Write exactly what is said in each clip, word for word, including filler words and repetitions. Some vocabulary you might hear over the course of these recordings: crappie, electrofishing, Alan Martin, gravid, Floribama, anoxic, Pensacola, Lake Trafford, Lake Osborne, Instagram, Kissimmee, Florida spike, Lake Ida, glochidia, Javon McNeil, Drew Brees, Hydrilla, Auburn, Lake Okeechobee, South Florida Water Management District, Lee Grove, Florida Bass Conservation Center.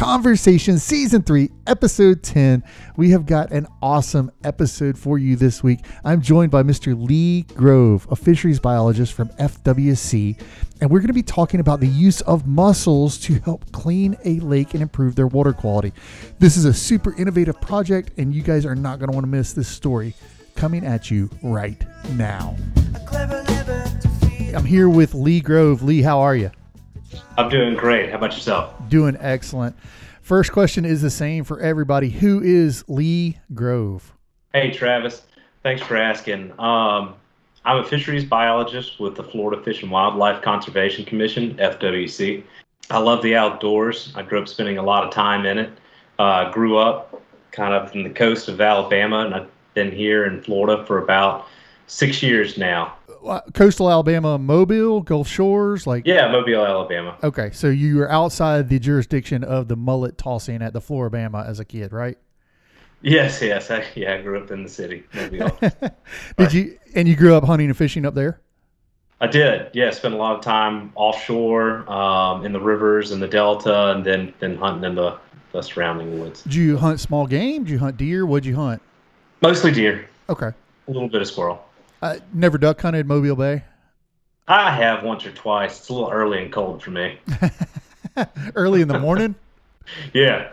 Conversation Season three, Episode ten. We have got an awesome episode for you this week. I'm joined by Mister Lee Grove, a fisheries biologist from F W C, and we're going to be talking about the use of mussels to help clean a lake and improve their water quality. This is a super innovative project, and you guys are not going to want to miss this story coming at you right now. I'm here with Lee Grove. Lee, how are you? I'm doing great. How about yourself? Doing excellent. First question is the same for everybody. Who is Lee Grove? Hey, Travis. Thanks for asking. Um, I'm a fisheries biologist with the Florida Fish and Wildlife Conservation Commission, F W C. I love the outdoors. I grew up spending a lot of time in it. Uh, grew up kind of from the coast of Alabama, and I've been here in Florida for about six years now. Coastal Alabama, Mobile, Gulf Shores, like yeah, Mobile, Alabama. Okay, so you were outside the jurisdiction of the mullet tossing at the Floribama as a kid, right? Yes, yes, I, yeah, I grew up in the city, Mobile. did right. you? And you grew up hunting and fishing up there? I did. Yeah, spent a lot of time offshore um, in the rivers and the delta, and then then hunting in the, the surrounding woods. Did you hunt small game? Did you hunt deer? What'd you hunt? Mostly deer. Okay. A little bit of squirrel. Uh, never duck hunted Mobile Bay? I have once or twice. It's a little early and cold for me. Early in the morning? Yeah.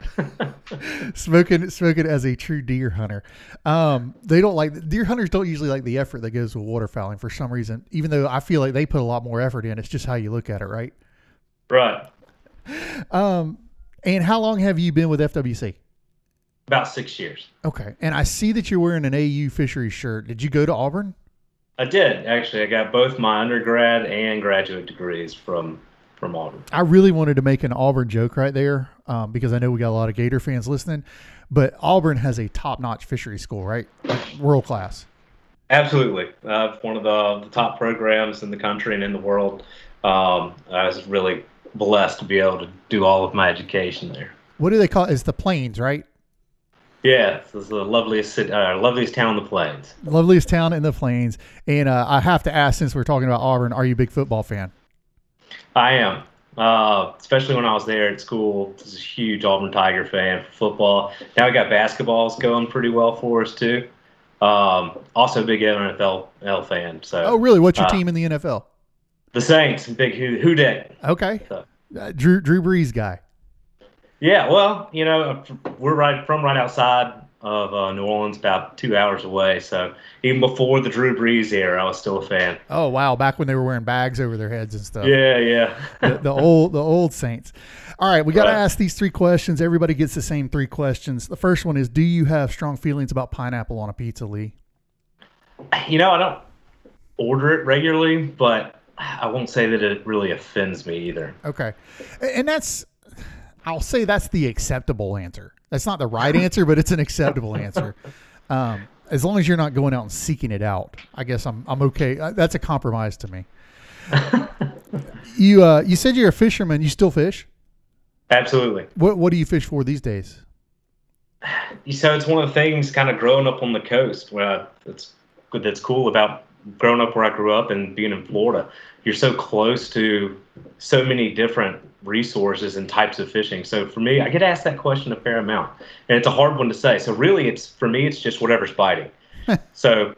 smoking, smoking as a true deer hunter. Um, they don't like, deer hunters don't usually like the effort that goes with waterfowling for some reason, even though I feel like they put a lot more effort in. It's just how you look at it, right? Right. Um, and how long have you been with F W C? About six years. Okay. And I see that you're wearing an A U fisheries shirt. Did you go to Auburn? I did, actually. I got both my undergrad and graduate degrees from, from Auburn. I really wanted to make an Auburn joke right there um, because I know we got a lot of Gator fans listening, but Auburn has a top-notch fisheries school, right? Like world class. Absolutely. Uh, one of the, the top programs in the country and in the world. Um, I was really blessed to be able to do all of my education there. What do they call it? It's the Plains, right? Yeah, this is the loveliest city, uh, loveliest town in the Plains. Loveliest town in the Plains. And uh, I have to ask, since we're talking about Auburn, are you a big football fan? I am, uh, especially when I was there at school. I was a huge Auburn Tiger fan for football. Now we got basketballs going pretty well for us, too. Um, also a big N F L fan. So. Oh, really? What's your uh, team in the N F L? The Saints, big Houdet. Okay. So. Uh, Drew Drew Brees guy. Yeah, well, you know, we're right from right outside of uh, New Orleans, about two hours away. So even before the Drew Brees era, I was still a fan. Oh wow, back when they were wearing bags over their heads and stuff. Yeah, yeah. the, the old, the old Saints. All right, we got to right. ask these three questions. Everybody gets the same three questions. The first one is: do you have strong feelings about pineapple on a pizza, Lee? You know, I don't order it regularly, but I won't say that it really offends me either. Okay, and that's. I'll say that's the acceptable answer. That's not the right answer, but it's an acceptable answer. Um, as long as you're not going out and seeking it out, I guess I'm I'm okay. That's a compromise to me. you uh, you said you're a fisherman. You still fish? Absolutely. What What do you fish for these days? So it's one of the things kind of growing up on the coast. Where that's that's cool about growing up where I grew up and being in Florida. You're so close to so many different resources and types of fishing. So for me, I get asked that question a fair amount, and it's a hard one to say. So really, it's for me, it's just whatever's biting. so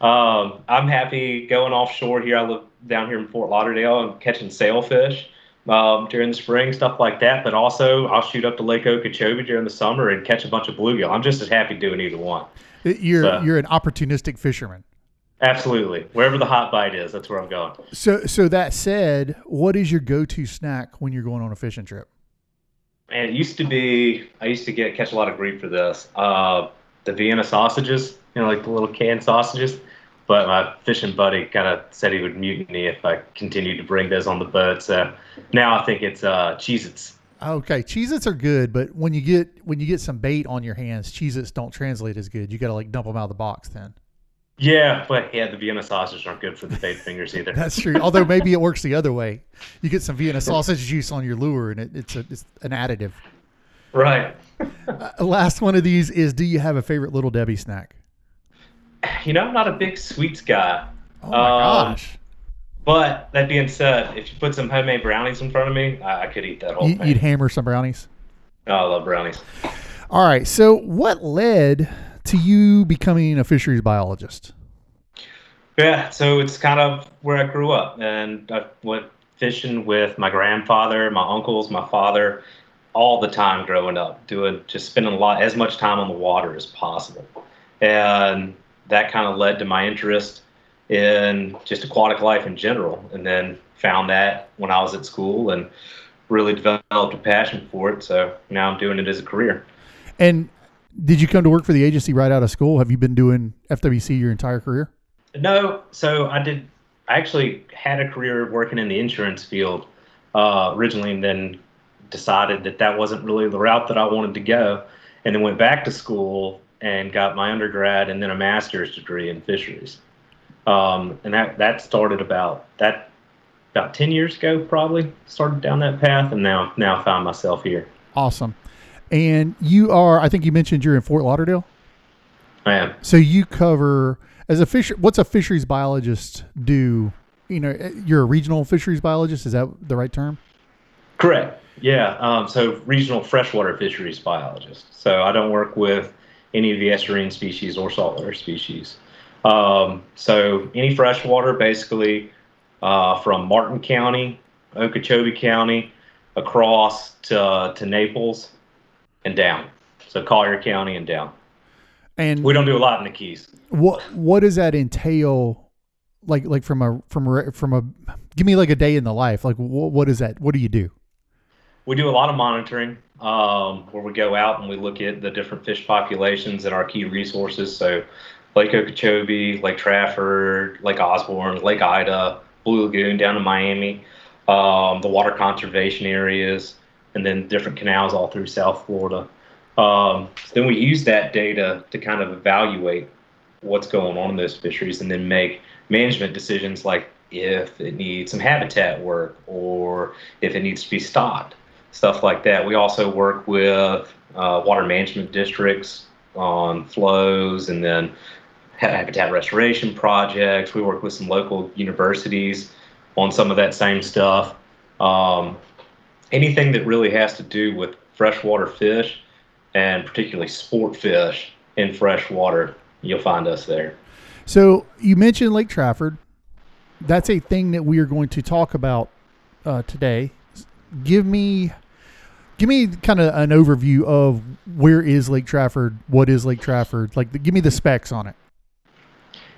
um, I'm happy going offshore here. I live down here in Fort Lauderdale. I'm catching sailfish um, during the spring, stuff like that. But also, I'll shoot up to Lake Okeechobee during the summer and catch a bunch of bluegill. I'm just as happy doing either one. You're so. You're an opportunistic fisherman. Absolutely. Wherever the hot bite is, that's where I'm going. So so that said, what is your go-to snack when you're going on a fishing trip? Man, it used to be, I used to get catch a lot of grief for this, uh, the Vienna sausages, you know, like the little canned sausages. But my fishing buddy kind of said he would mutiny if I continued to bring those on the boat. So now I think it's uh, Cheez-Its. Okay, Cheez-Its are good, but when you get when you get some bait on your hands, Cheez-Its don't translate as good. You got to like dump them out of the box then. Yeah, but yeah, the Vienna sausages aren't good for the bait fingers either. That's true. Although maybe it works the other way. You get some Vienna sausage juice on your lure, and it, it's, a, it's an additive. Right. uh, last one of these is: do you have a favorite Little Debbie snack? You know, I'm not a big sweets guy. Oh my um, gosh! But that being said, if you put some homemade brownies in front of me, I, I could eat that whole you, thing. You'd hammer some brownies. Oh, I love brownies. All right. So what led to you becoming a fisheries biologist? Yeah. So it's kind of where I grew up, and I went fishing with my grandfather, my uncles, my father, all the time growing up, doing, just spending a lot, as much time on the water as possible. And that kind of led to my interest in just aquatic life in general. And then found that when I was at school and really developed a passion for it. So now I'm doing it as a career. And did you come to work for the agency right out of school? Have you been doing F W C your entire career? No. So I did, I actually had a career working in the insurance field uh, originally, and then decided that that wasn't really the route that I wanted to go. And then went back to school and got my undergrad and then a master's degree in fisheries. Um, and that, that started about that about ten years ago, probably started down that path, and now, now found myself here. Awesome. And you are, I think you mentioned you're in Fort Lauderdale. I am. So you cover, as a fisher, what's a fisheries biologist do? You know, you're a regional fisheries biologist. Is that the right term? Correct. Yeah. Um, so regional freshwater fisheries biologist. So I don't work with any of the estuarine species or saltwater species. Um, so any freshwater, basically, uh, from Martin County, Okeechobee County, across to, to Naples and down. So Collier County and down. And we don't do a lot in the Keys. What, what does that entail? Like, like from a, from a, from a, give me like a day in the life. Like what, what is that? What do you do? We do a lot of monitoring, um, where we go out and we look at the different fish populations and our key resources. So Lake Okeechobee, Lake Trafford, Lake Osborne, Lake Ida, Blue Lagoon down in Miami, um, the water conservation areas, and then different canals all through South Florida. Um, so then we use that data to kind of evaluate what's going on in those fisheries and then make management decisions, like if it needs some habitat work or if it needs to be stocked, stuff like that. We also work with uh, water management districts on flows, and then habitat restoration projects. We work with some local universities on some of that same stuff. Um, anything that really has to do with freshwater fish, and particularly sport fish in freshwater, you'll find us there. So you mentioned Lake Trafford. That's a thing that we are going to talk about uh, today. Give me, give me kind of an overview of where is Lake Trafford? What is Lake Trafford? Like, the, give me the specs on it.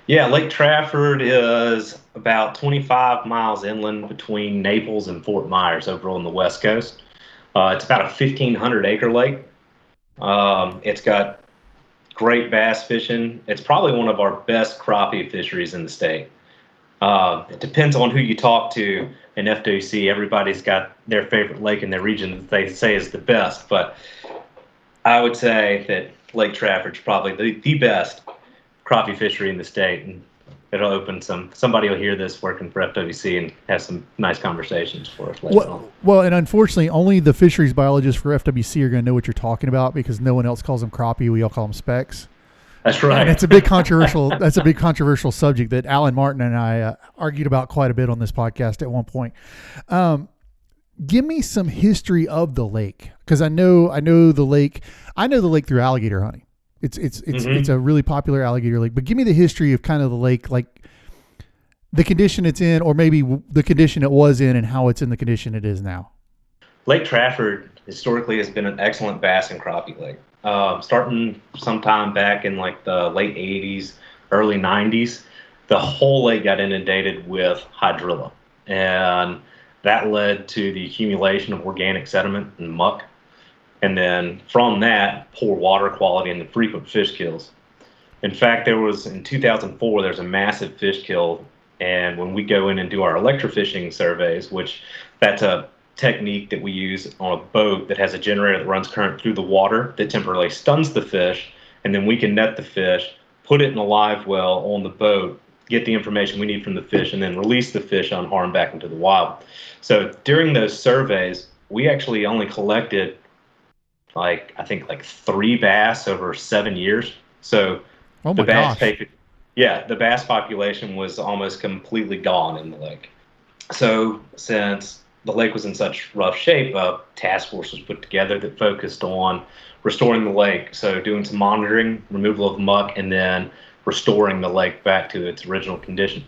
Yeah, Lake Trafford is about twenty-five miles inland between Naples and Fort Myers over on the West Coast. Uh, it's about a fifteen hundred acre lake. Um, it's got great bass fishing. It's probably one of our best crappie fisheries in the state. Uh, it depends on who you talk to in F W C. Everybody's got their favorite lake in their region that they say is the best, but I would say that Lake Trafford's probably the, the best crappie fishery in the state, and it'll open some, somebody will hear this working for F W C and have some nice conversations for us later well, on. Well, and unfortunately, only the fisheries biologists for F W C are going to know what you're talking about, because no one else calls them crappie. We all call them specks. That's right. And it's a big controversial, that's a big controversial subject that Alan Martin and I uh, argued about quite a bit on this podcast at one point. Um, give me some history of the lake. Cause I know, I know the lake, I know the lake through alligator hunting. It's, it's, it's, mm-hmm. it's a really popular alligator lake, but give me the history of kind of the lake, like the condition it's in, or maybe the condition it was in and how it's in the condition it is now. Lake Trafford historically has been an excellent bass and crappie lake. Uh, starting sometime back in like the late eighties, early nineties, the whole lake got inundated with hydrilla. And that led to the accumulation of organic sediment and muck. And then from that, poor water quality and the frequent fish kills. In fact, there was, in two thousand four, there's a massive fish kill. And when we go in and do our electrofishing surveys, which that's a technique that we use on a boat that has a generator that runs current through the water that temporarily stuns the fish, and then we can net the fish, put it in a live well on the boat, get the information we need from the fish, and then release the fish unharmed back into the wild. So during those surveys, we actually only collected like I think like three bass over seven years. So oh the bass paper, yeah, the bass population was almost completely gone in the lake. So since the lake was in such rough shape, a task force was put together that focused on restoring the lake. So doing some monitoring, removal of muck, and then restoring the lake back to its original condition.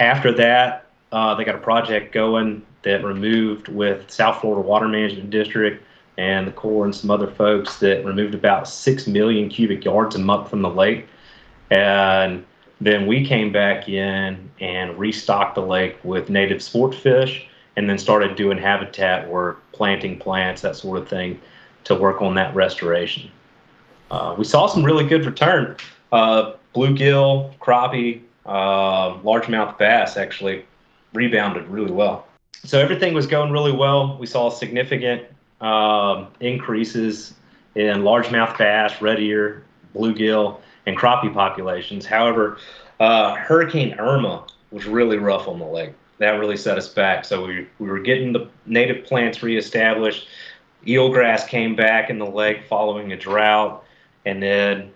After that, uh, they got a project going that removed with South Florida Water Management District and the Corps and some other folks that removed about six million cubic yards of muck from the lake. And then we came back in and restocked the lake with native sport fish, and then started doing habitat work, planting plants, that sort of thing, to work on that restoration. Uh, we saw some really good return. Uh, bluegill, crappie, uh, largemouth bass actually rebounded really well. So everything was going really well. We saw significant um, increases in largemouth bass, red ear, bluegill, and crappie populations. However, uh, Hurricane Irma was really rough on the lake. That really set us back. So we we were getting the native plants reestablished. Eelgrass came back in the lake following a drought, and then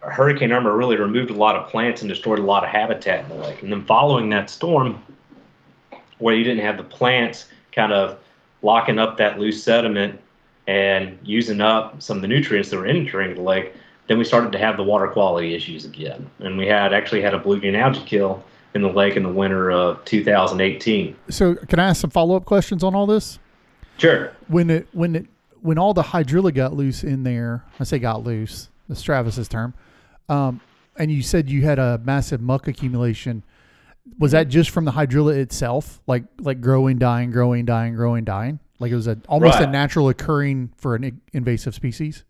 Hurricane Irma really removed a lot of plants and destroyed a lot of habitat in the lake. And then following that storm, where you didn't have the plants kind of locking up that loose sediment and using up some of the nutrients that were entering the lake, then we started to have the water quality issues again. And we had actually had a bluegill algae kill in the lake in the winter of two thousand eighteen. So can I ask some follow-up questions on all this? Sure. When it when it when all the hydrilla got loose in there, I say got loose, that's Travis's term, um, and you said you had a massive muck accumulation, was that just from the hydrilla itself? Like like growing, dying, growing, dying, growing, dying? Like it was a, almost right. a natural occurring for an invasive species?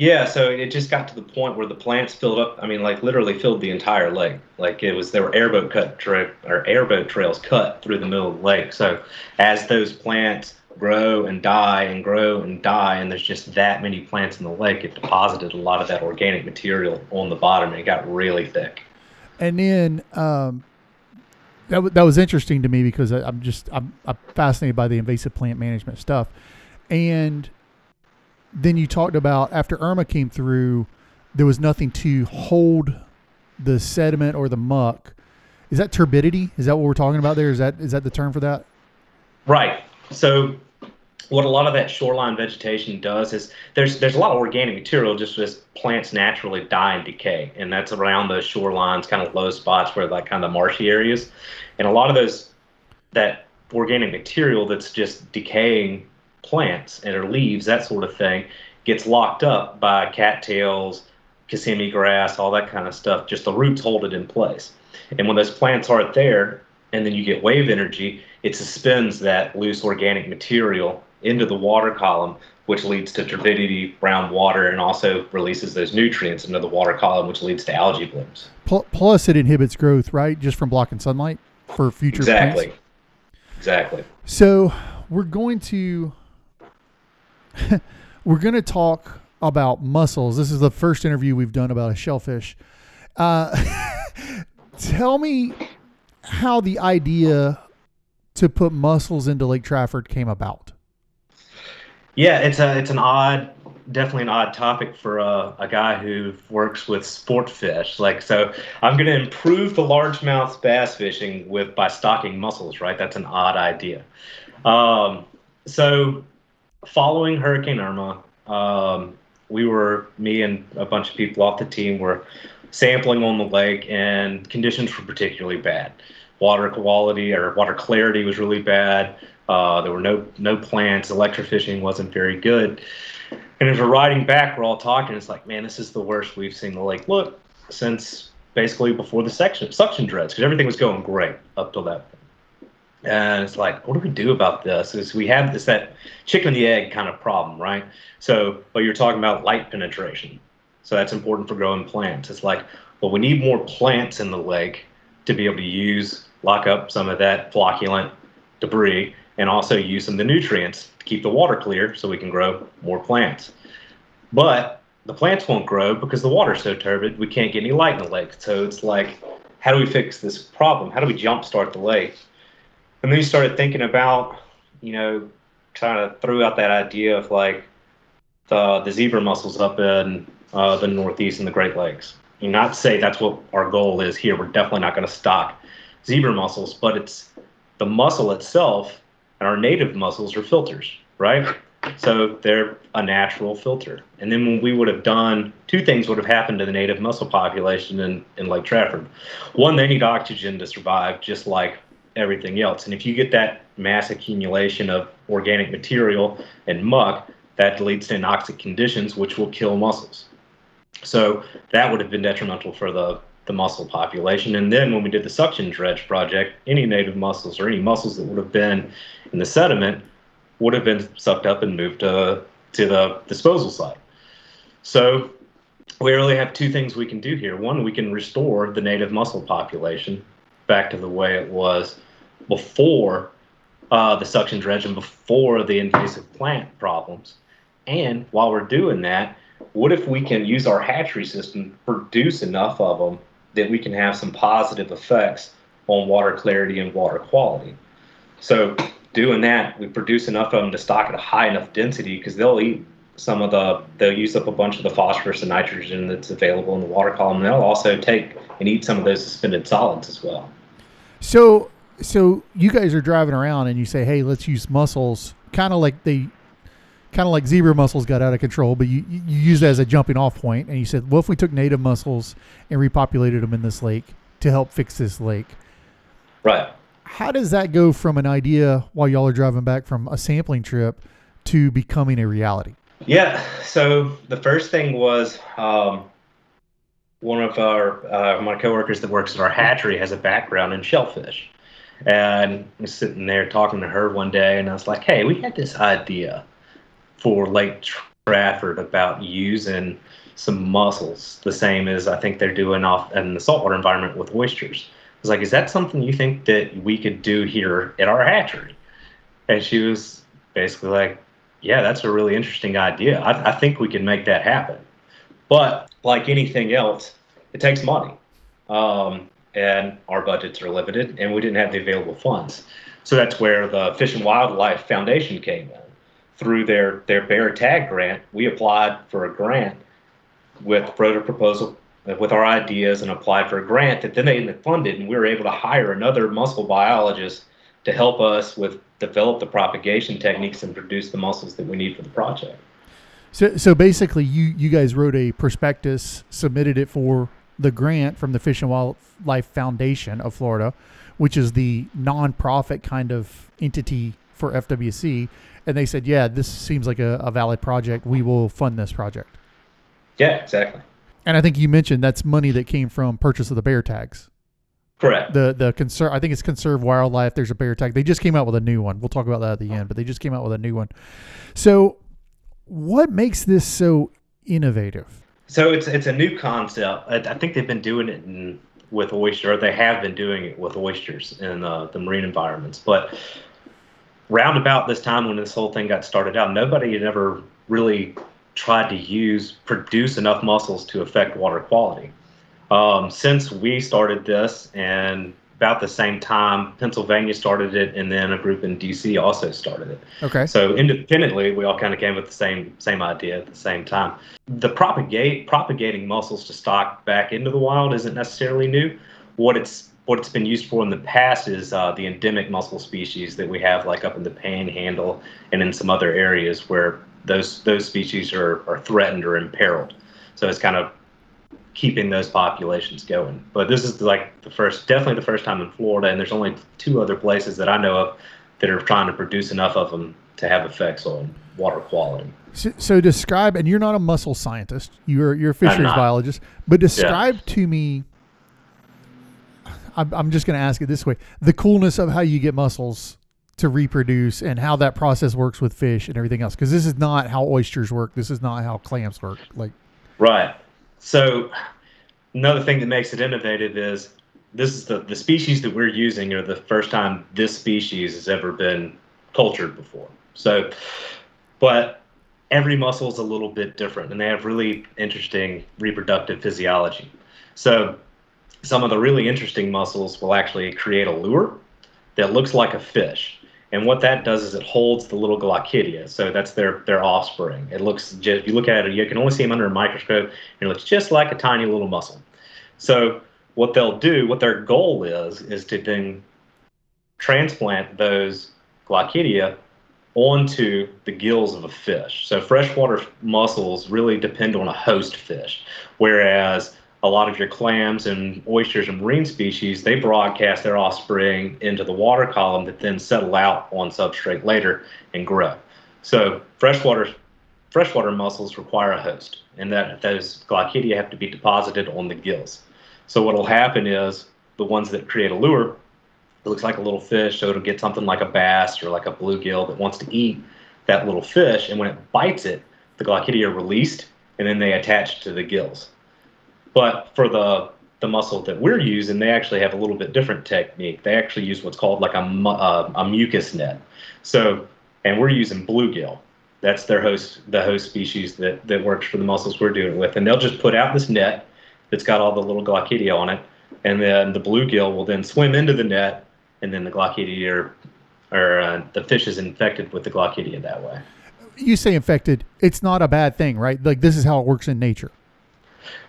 Yeah, so it just got to the point where the plants filled up. I mean, like literally filled the entire lake. Like it was, there were airboat cut tra- or airboat trails cut through the middle of the lake. So as those plants grow and die and grow and die, and there's just that many plants in the lake, it deposited a lot of that organic material on the bottom, and it got really thick. And then um, that w- that was interesting to me because I, I'm just I'm, I'm fascinated by the invasive plant management stuff, and. Then you talked about after Irma came through, there was nothing to hold the sediment or the muck. Is that turbidity? Is that what we're talking about there? Is that is that the term for that? Right. So what a lot of that shoreline vegetation does is there's there's a lot of organic material just as plants naturally die and decay. And that's around those shorelines, kind of low spots where like kind of marshy areas. And a lot of those, that organic material that's just decaying plants and their leaves, that sort of thing, gets locked up by cattails, Kissimmee grass, all that kind of stuff. Just the roots hold it in place. And when those plants aren't there, and then you get wave energy, it suspends that loose organic material into the water column, which leads to turbidity, brown water, and also releases those nutrients into the water column, which leads to algae blooms. Plus, it inhibits growth, right? Just from blocking sunlight for future exactly. plants. Exactly. Exactly. So we're going to... We're going to talk about mussels. This is the first interview we've done about a shellfish. Uh, tell me how the idea to put mussels into Lake Trafford came about. Yeah, it's a, it's an odd, definitely an odd topic for a, a guy who works with sport fish. Like, so I'm going to improve the largemouth bass fishing with, by stocking mussels, right? That's an odd idea. Um, so Following Hurricane Irma, um, we were, me and a bunch of people off the team were sampling on the lake, and conditions were particularly bad. Water quality or water clarity was really bad. Uh, there were no no plants. Electrofishing wasn't very good. And as we're riding back, we're all talking. It's like, man, this is the worst we've seen the lake look since basically before the section, suction dredge, because everything was going great up till that point. And it's like, what do we do about this? Is we have this, that chicken and the egg kind of problem, right? So, but you're talking about light penetration. So that's important for growing plants. It's like, well, we need more plants in the lake to be able to use, lock up some of that flocculent debris, and also use some of the nutrients to keep the water clear so we can grow more plants. But the plants won't grow because the water's so turbid, we can't get any light in the lake. So it's like, how do we fix this problem? How do we jumpstart the lake? And then you started thinking about, you know, trying to throw out that idea of like the the zebra mussels up in uh, the Northeast and the Great Lakes. And not to say that's what our goal is here. We're definitely not going to stock zebra mussels, but it's the mussel itself and our native mussels are filters, right? So they're a natural filter. And then when we would have done, two things would have happened to the native mussel population in, in Lake Trafford. One, they need oxygen to survive just like everything else. And if you get that mass accumulation of organic material and muck, that leads to anoxic conditions, which will kill mussels. So that would have been detrimental for the, the mussel population. And then when we did the suction dredge project, any native mussels or any mussels that would have been in the sediment would have been sucked up and moved to, to the disposal site. So we really have two things we can do here. One, we can restore the native mussel population back to the way it was before uh, the suction dredge and before the invasive plant problems. And while we're doing that, what if we can use our hatchery system to produce enough of them that we can have some positive effects on water clarity and water quality? So doing that, we produce enough of them to stock at a high enough density because they'll eat some of the, they'll use up a bunch of the phosphorus and nitrogen that's available in the water column. And they'll also take and eat some of those suspended solids as well. So, so you guys are driving around and you say, hey, let's use mussels, kind of like the, kind of like zebra mussels got out of control, but you, you use it as a jumping off point. And you said, well, if we took native mussels and repopulated them in this lake to help fix this lake. Right. How does that go from an idea while y'all are driving back from a sampling trip to becoming a reality? Yeah. So the first thing was um, one of our uh, my coworkers that works at our hatchery has a background in shellfish. And I was sitting there talking to her one day and I was like, hey, we had this idea for Lake Trafford about using some mussels, the same as I think they're doing off in the saltwater environment with oysters. I was like, is that something you think that we could do here at our hatchery? And she was basically like, yeah, that's a really interesting idea. I, I think we can make that happen. But like anything else, it takes money. Um, and our budgets are limited, and we didn't have the available funds. So that's where the Fish and Wildlife Foundation came in. Through their, their bear tag grant, we applied for a grant with wrote a proposal with our ideas and applied for a grant that then they funded, and we were able to hire another mussel biologist to help us with develop the propagation techniques and produce the mussels that we need for the project. So so basically you, you guys wrote a prospectus, submitted it for the grant from the Fish and Wildlife Foundation of Florida, which is the nonprofit kind of entity for F W C. And they said, yeah, this seems like a, a valid project. We will fund this project. Yeah, exactly. And I think you mentioned that's money that came from purchase of the bear tags. Correct. The the conserve, I think it's Conserve Wildlife. There's a bear tag. They just came out with a new one. We'll talk about that at the end, but they just came out with a new one. So what makes this so innovative? So it's it's a new concept. I, I think they've been doing it in, with oyster, or they have been doing it with oysters in uh, the marine environments. But round about this time when this whole thing got started out, nobody had ever really tried to use, produce enough mussels to affect water quality. Um, since we started this, and about the same time, Pennsylvania started it, and then a group in D C also started it. Okay. So independently, we all kind of came with the same same idea at the same time. The propagate propagating mussels to stock back into the wild isn't necessarily new. What it's what it's been used for in the past is uh, the endemic mussel species that we have, like up in the Panhandle and in some other areas where those those species are are threatened or imperiled. So it's kind of keeping those populations going. But this is like the first, definitely the first time in Florida, and there's only two other places that I know of that are trying to produce enough of them to have effects on water quality. So, so describe, and you're not a mussel scientist, you're you're a fisheries biologist, but describe yeah. to me, I'm, I'm just going to ask it this way, the coolness of how you get mussels to reproduce and how that process works with fish and everything else, because this is not how oysters work, this is not how clams work. Like, right. So another thing that makes it innovative is this is the, the species that we're using are the first time this species has ever been cultured before. So, but every mussel is a little bit different and they have really interesting reproductive physiology. So some of the really interesting mussels will actually create a lure that looks like a fish. And what that does is it holds the little glochidia. So that's their, their offspring. It looks, just, if you look at it, you can only see them under a microscope, and it looks just like a tiny little mussel. So what they'll do, what their goal is, is to then transplant those glochidia onto the gills of a fish. So freshwater mussels really depend on a host fish, whereas a lot of your clams and oysters and marine species, they broadcast their offspring into the water column that then settle out on substrate later and grow. So freshwater freshwater mussels require a host, and that those glochidia have to be deposited on the gills. So what will happen is the ones that create a lure, it looks like a little fish, so it'll get something like a bass or like a bluegill that wants to eat that little fish, and when it bites it, the glochidia are released, and then they attach to the gills. But for the, the mussel that we're using, they actually have a little bit different technique. They actually use what's called like a, uh, a mucus net. So, and we're using bluegill. That's their host, the host species that, that works for the mussels we're doing it with. And they'll just put out this net that's got all the little glochidia on it, and then the bluegill will then swim into the net, and then the glochidia are, or uh, the fish is infected with the glochidia that way. You say infected, it's not a bad thing, right? Like this is how it works in nature.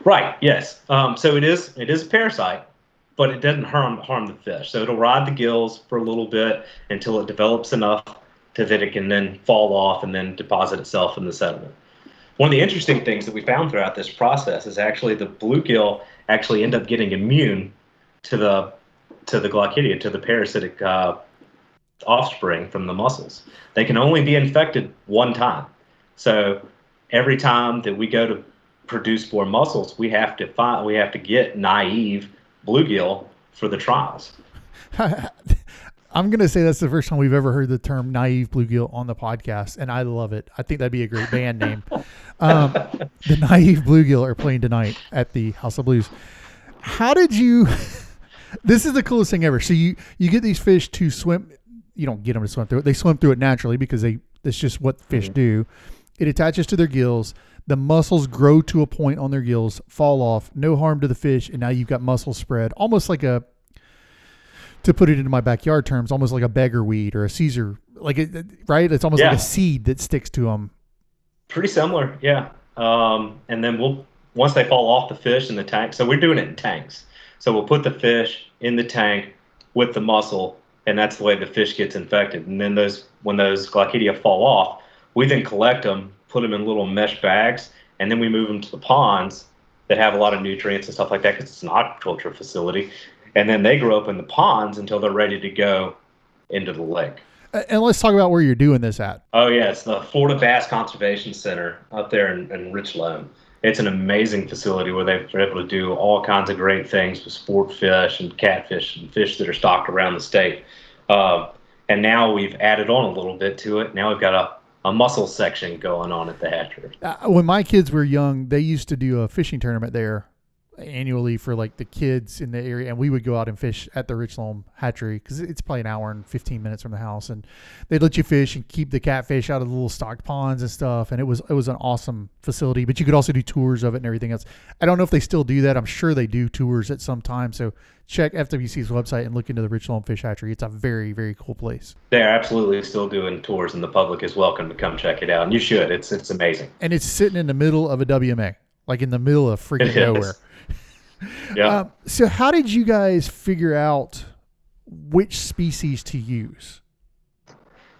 Right. Yes. Um, so it is. It is a parasite, but it doesn't harm harm the fish. So it'll ride the gills for a little bit until it develops enough to that it can then fall off and then deposit itself in the sediment. One of the interesting things that we found throughout this process is actually the bluegill actually end up getting immune to the to the glochidia, to the parasitic uh, offspring from the mussels. They can only be infected one time. So every time that we go to produce more mussels, we have to find, we have to get naive bluegill for the trials. I'm going to say that's the first time we've ever heard the term naive bluegill on the podcast, and I love it. I think that'd be a great band name. Um, the Naive Bluegill are playing tonight at the House of Blues. How did you, this is the coolest thing ever. So you, you get these fish to swim. You don't get them to swim through it. They swim through it naturally because they, that's just what fish mm-hmm. do. It attaches to their gills. The mussels grow to a point on their gills, fall off, no harm to the fish, and now you've got mussel spread, almost like a, to put it into my backyard terms, almost like a beggar weed or a Caesar, like it, right? It's almost yeah. like a seed that sticks to them. Pretty similar, yeah. Um, and then we'll once they fall off the fish in the tank, so we're doing it in tanks. So we'll put the fish in the tank with the mussel, and that's the way the fish gets infected. And then those when those glochidia fall off, we then collect them, put them in little mesh bags, and then we move them to the ponds that have a lot of nutrients and stuff like that because it's an aquaculture facility. And then they grow up in the ponds until they're ready to go into the lake. And let's talk about where you're doing this at. Oh, yeah. It's the Florida Bass Conservation Center up there in, in Richloam. It's an amazing facility where they're able to do all kinds of great things with sport fish and catfish and fish that are stocked around the state. Uh, and now we've added on a little bit to it. Now we've got a a mussel section going on at the hatchery. Uh, when my kids were young, they used to do a fishing tournament there annually for like the kids in the area. And we would go out and fish at the Richloam hatchery because it's probably an hour and fifteen minutes from the house. And they'd let you fish and keep the catfish out of the little stocked ponds and stuff. And it was, it was an awesome facility, but you could also do tours of it and everything else. I don't know if they still do that. I'm sure they do tours at some time. So check F W C's website and look into the Richloam Fish Hatchery. It's a very, very cool place. They're absolutely still doing tours, and the public is welcome to come check it out. And you should. It's it's amazing. And it's sitting in the middle of a W M A, like in the middle of freaking nowhere. Yeah. Um, so how did you guys figure out which species to use?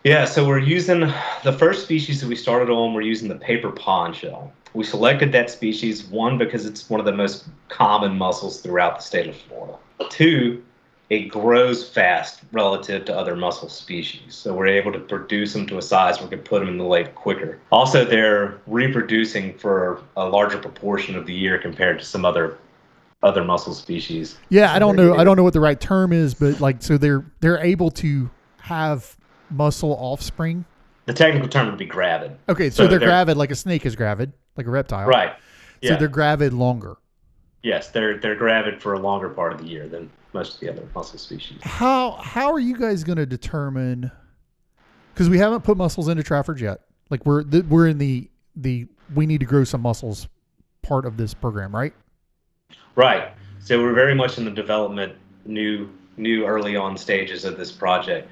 Yeah, so we're using the first species that we started on, we're using the paper pond shell. We selected that species, one, because it's one of the most common mussels throughout the state of Florida. Two, it grows fast relative to other mussel species. So we're able to produce them to a size where we can put them in the lake quicker. Also, they're reproducing for a larger proportion of the year compared to some other other mussel species. Yeah, I don't know. I don't know what the right term is, but like, so they're they're able to have mussel offspring. The technical term would be gravid. Okay, so, so they're, they're gravid like a snake is gravid, like a reptile. Right. Yeah. So they're gravid longer. Yes, they're they're gravid for a longer part of the year than most of the other mussel species. How how are you guys going to determine? Because we haven't put mussels into Trafford yet. Like we're th- we're in the the we need to grow some mussels part of this program, right? Right. So we're very much in the development new new early on stages of this project.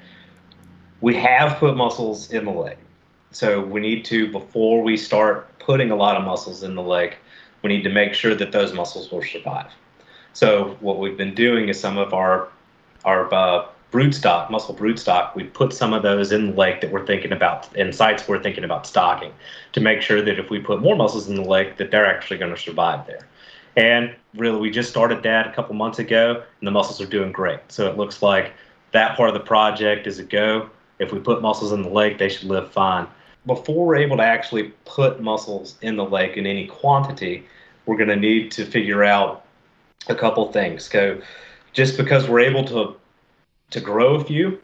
We have put mussels in the lake. So we need to, before we start putting a lot of mussels in the lake, we need to make sure that those mussels will survive. So what we've been doing is some of our our uh, broodstock, mussel broodstock, we put some of those in the lake that we're thinking about, in sites we're thinking about stocking, to make sure that if we put more mussels in the lake, that they're actually going to survive there. And really, we just started that a couple months ago, and the mussels are doing great. So it looks like that part of the project is a go. If we put mussels in the lake, they should live fine. Before we're able to actually put mussels in the lake in any quantity, we're going to need to figure out a couple things. So just because we're able to to grow a few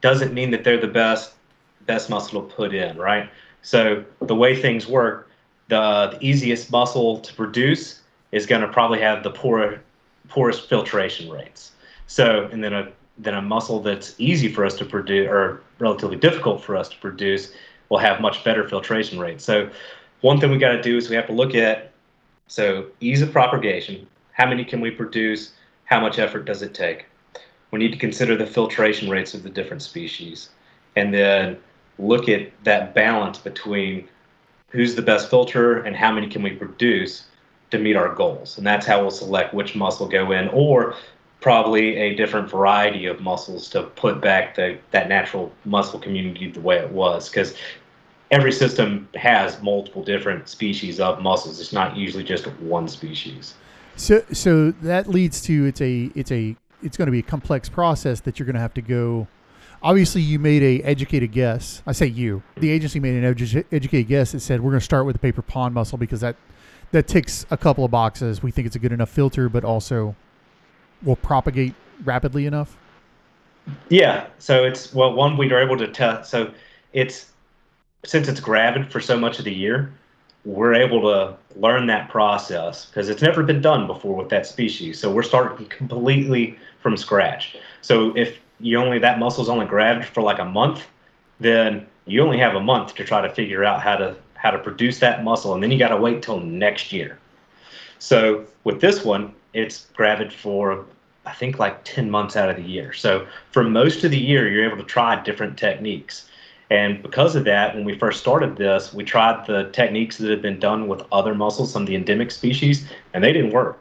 doesn't mean that they're the best best mussel to put in, right? So the way things work, the, the easiest mussel to produce is going to probably have the poor, poorest filtration rates. So, and then a then a mussel that's easy for us to produce, or relatively difficult for us to produce, will have much better filtration rates. So one thing we got to do is we have to look at, so ease of propagation, how many can we produce, how much effort does it take? We need to consider the filtration rates of the different species, and then look at that balance between who's the best filter and how many can we produce to meet our goals. And that's how we'll select which mussel go in, or probably a different variety of mussels to put back the, that natural mussel community the way it was, because every system has multiple different species of mussels. It's not usually just one species. So, so that leads to it's a it's a it's going to be a complex process that you're going to have to go. Obviously, you made a educated guess. I say you, the agency made an edu- educated guess that said we're going to start with the paper pond mussel because that that ticks a couple of boxes. We think it's a good enough filter, but also will propagate rapidly enough? Yeah. So it's, well, one, we were able to test. So it's, since it's gravid for so much of the year, we're able to learn that process because it's never been done before with that species. So we're starting completely from scratch. So if you only, that mussel's only gravid for like a month, then you only have a month to try to figure out how to, how to produce that muscle. And then you got to wait till next year. So with this one, it's gravid for, I think, like ten months out of the year. So for most of the year, you're able to try different techniques. And because of that, when we first started this, we tried the techniques that had been done with other mussels, some of the endemic species, and they didn't work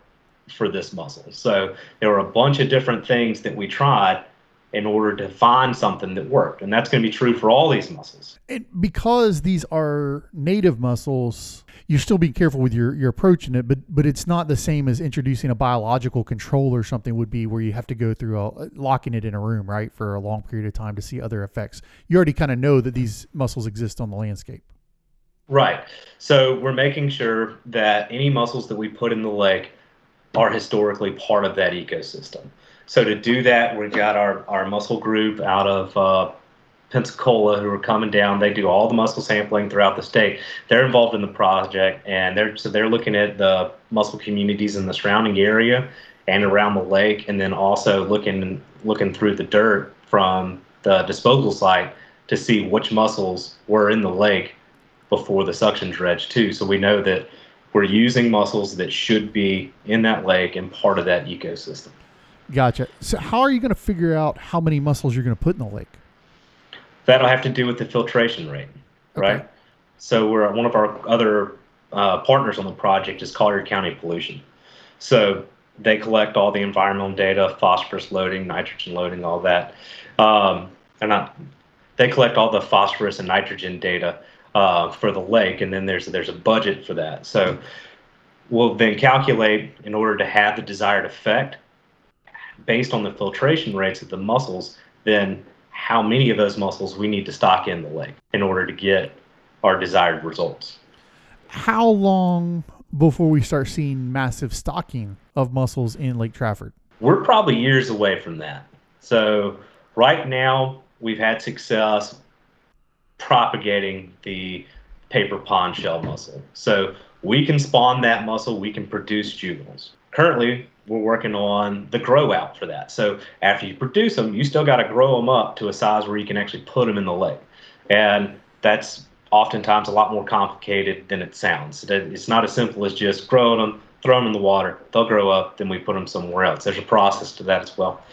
for this mussel. So there were a bunch of different things that we tried in order to find something that worked. And that's going to be true for all these mussels. And because these are native mussels, you still be careful with your, your approach in it, but but it's not the same as introducing a biological control or something would be, where you have to go through a, locking it in a room, right, for a long period of time to see other effects. You already kind of know that these mussels exist on the landscape. Right. So we're making sure that any mussels that we put in the lake are historically part of that ecosystem. So to do that, we've got our, our mussel group out of uh, Pensacola who are coming down. They do all the mussel sampling throughout the state. They're involved in the project, and they're so they're looking at the mussel communities in the surrounding area and around the lake, and then also looking looking through the dirt from the disposal site to see which mussels were in the lake before the suction dredge too. So we know that we're using mussels that should be in that lake and part of that ecosystem. Gotcha. So how are you going to figure out how many mussels you're going to put in the lake? That'll have to do with the filtration rate, right? Okay. So we're one of our other uh, partners on the project is Collier County Pollution. So they collect all the environmental data, phosphorus loading, nitrogen loading, all that. Um, they're not. They collect all the phosphorus and nitrogen data uh, for the lake, and then there's there's a budget for that. So we'll then calculate, in order to have the desired effect, based on the filtration rates of the mussels, then how many of those mussels we need to stock in the lake in order to get our desired results. How long before we start seeing massive stocking of mussels in Lake Trafford? We're probably years away from that. So right now we've had success propagating the paper pond shell mussel. So we can spawn that mussel, we can produce juveniles. Currently, we're working on the grow out for that. So after you produce them, you still got to grow them up to a size where you can actually put them in the lake. And that's oftentimes a lot more complicated than it sounds. It's not as simple as just growing them, throwing them in the water, they'll grow up, then we put them somewhere else. There's a process to that as well.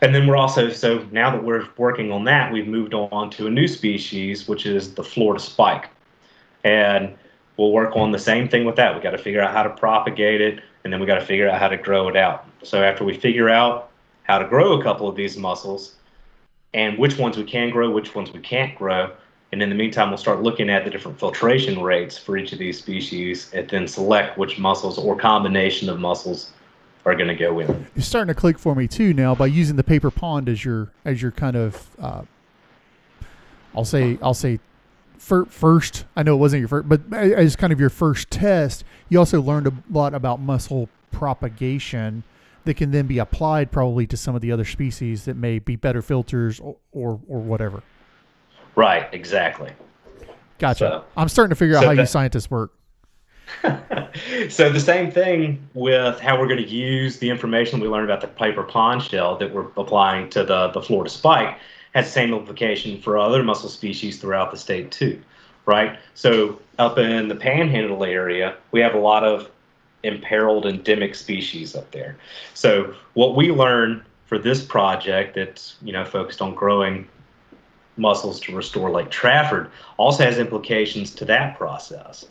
And then we're also, so now that we're working on that, we've moved on to a new species, which is the Florida spike. And we'll work on the same thing with that. We got to figure out how to propagate it, and then we got to figure out how to grow it out. So after we figure out how to grow a couple of these mussels and which ones we can grow, which ones we can't grow. And in the meantime, we'll start looking at the different filtration rates for each of these species and then select which mussels or combination of mussels are going to go in. You're starting to click for me too now by using the paper pond as your as your kind of uh, I'll say I'll say first. I know it wasn't your first, but as kind of your first test, you also learned a lot about mussel propagation that can then be applied probably to some of the other species that may be better filters or or, or whatever. Right, exactly. Gotcha. So, I'm starting to figure so out how that, you scientists work. So the same thing with how we're going to use the information we learned about the paper pond shell that we're applying to the, the Florida spike has the same implication for other mussel species throughout the state too, right? So up in the Panhandle area, we have a lot of imperiled endemic species up there. So what we learn for this project that's, you know, focused on growing mussels to restore Lake Trafford also has implications to that process.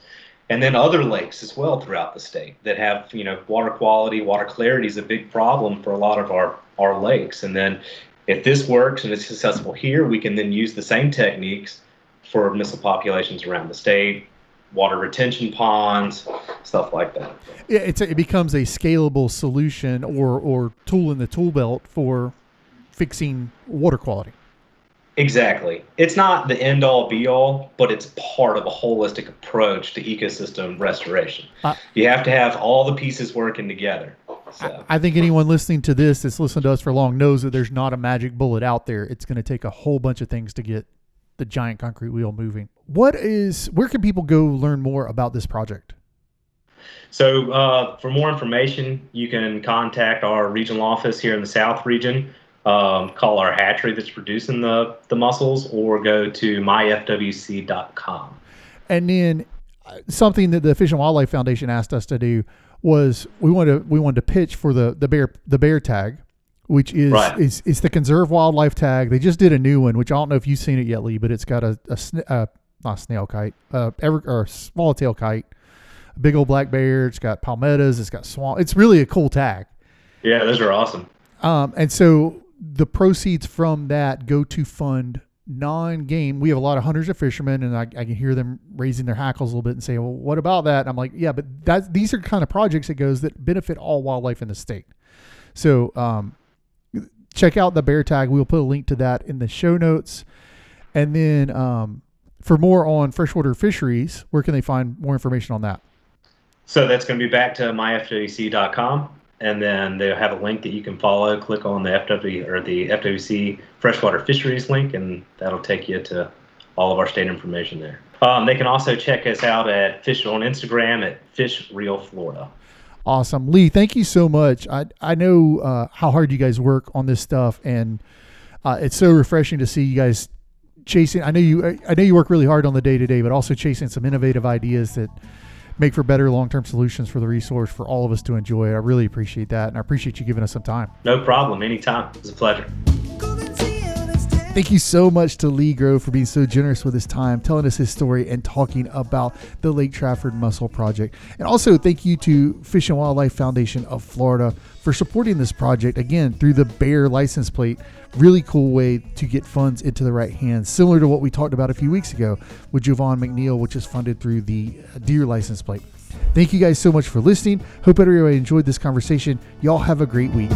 And then other lakes as well throughout the state that have, you know, water quality, water clarity is a big problem for a lot of our, our lakes. And then if this works and it's successful here, we can then use the same techniques for mussel populations around the state, water retention ponds, stuff like that. Yeah, it's a, it becomes a scalable solution or, or tool in the tool belt for fixing water quality. Exactly. It's not the end all be all, but it's part of a holistic approach to ecosystem restoration. Uh, you have to have all the pieces working together. So. I, I think anyone listening to this that's listened to us for long knows that there's not a magic bullet out there. It's going to take a whole bunch of things to get the giant concrete wheel moving. What is, where can people go learn more about this project? So uh, for more information, you can contact our regional office here in the South region. Um, call our hatchery that's producing the, the mussels or go to my F W C dot com. And then uh, something that the Fish and Wildlife Foundation asked us to do was we wanted to, we wanted to pitch for the, the bear, the bear tag, which is, right. is, is the Conserve Wildlife tag. They just did a new one, which I don't know if you've seen it yet, Lee, but it's got a, a, sn- uh, not a snail kite, uh, ever, or a swallowtail kite, a big old black bear. It's got palmettos. It's got swan. It's really a cool tag. Yeah, those are awesome. Um, and so, the proceeds from that go to fund non-game. We have a lot of hunters and fishermen, and I, I can hear them raising their hackles a little bit and saying, well, what about that? And I'm like, yeah, but that, these are the kind of projects that goes that benefit all wildlife in the state. So um, check out the bear tag. We'll put a link to that in the show notes. And then um, for more on freshwater fisheries, where can they find more information on that? So that's going to be back to my F W C dot com. And then they'll have a link that you can follow. Click on the F W or the F W C Freshwater Fisheries link, and that'll take you to all of our state information there. Um, they can also check us out at Fish on Instagram at Fish Reel Florida. Awesome, Lee. Thank you so much. I I know uh, how hard you guys work on this stuff, and uh, it's so refreshing to see you guys chasing. I know you. I know you work really hard on the day to day, but also chasing some innovative ideas that make for better long-term solutions for the resource for all of us to enjoy. I really appreciate that, and I appreciate you giving us some time. No problem. Anytime. It was a pleasure. Thank you so much to Lee Grove for being so generous with his time, telling us his story, and talking about the Lake Trafford Mussel Project. And also thank you to Fish and Wildlife Foundation of Florida for supporting this project, again, through the bear license plate. Really cool way to get funds into the right hands, similar to what we talked about a few weeks ago with Javon McNeil, which is funded through the deer license plate. Thank you guys so much for listening. Hope everybody enjoyed this conversation. Y'all have a great week.